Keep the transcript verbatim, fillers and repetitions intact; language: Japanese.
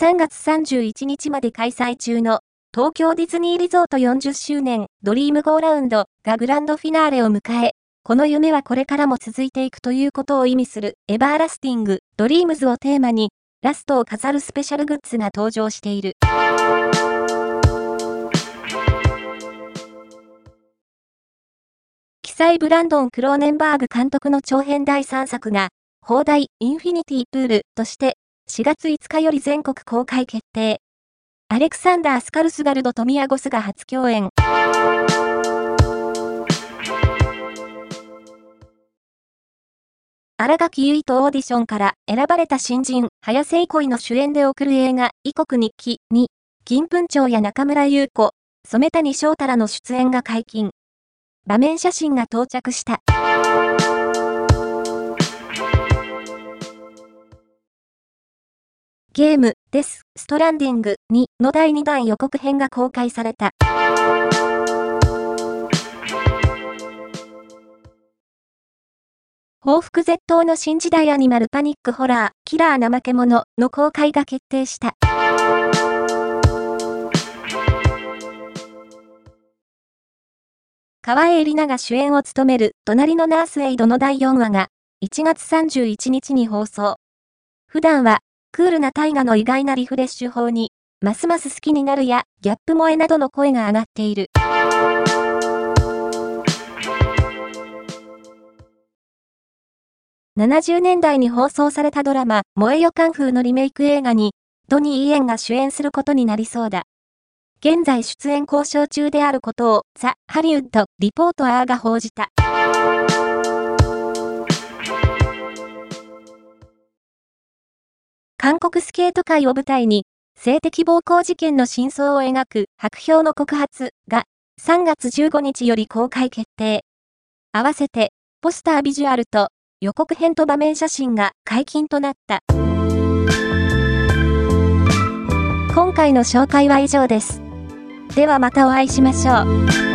さんがつさんじゅういちにちまで開催中の東京ディズニーリゾートよんじゅっしゅうねんドリームゴーラウンドがグランドフィナーレを迎え、この夢はこれからも続いていくということを意味するエバーラスティングドリームズをテーマにラストを飾るスペシャルグッズが登場している。鬼才ブランドン・クローネンバーグ監督の長編だいさんさくが放題インフィニティプールとしてしがついつかより全国公開決定。アレクサンダー・スカルスガルドとミア・ゴスが初共演。新垣結衣とオーディションから選ばれた新人、早瀬憩の主演で送る映画、異国日記に、金粉蝶や中村優子、染谷将太らの出演が解禁。場面写真が到着した。ゲーム、デス・ストランディングにのだいにだん予告編が公開された。報復絶倒の新時代アニマルパニックホラー、キラーなまけものの公開が決定した。川栄李奈が主演を務める隣のナースエイドのだいよんわがいちがつさんじゅういちにちに放送。普段はクールな大河の意外なリフレッシュ法に、ますます好きになるや、ギャップ萌えなどの声が上がっている。ななじゅうねんだいに放送されたドラマ、燃えよカンフーのリメイク映画に、ドニー・イエンが主演することになりそうだ。現在出演交渉中であることを、ザ・ハリウッド・リポートアーが報じた。韓国スケート界を舞台に、性的暴行事件の真相を描く薄氷の告発がさんがつじゅうごにちより公開決定。合わせて、ポスタービジュアルと予告編と場面写真が解禁となった。今回の紹介は以上です。ではまたお会いしましょう。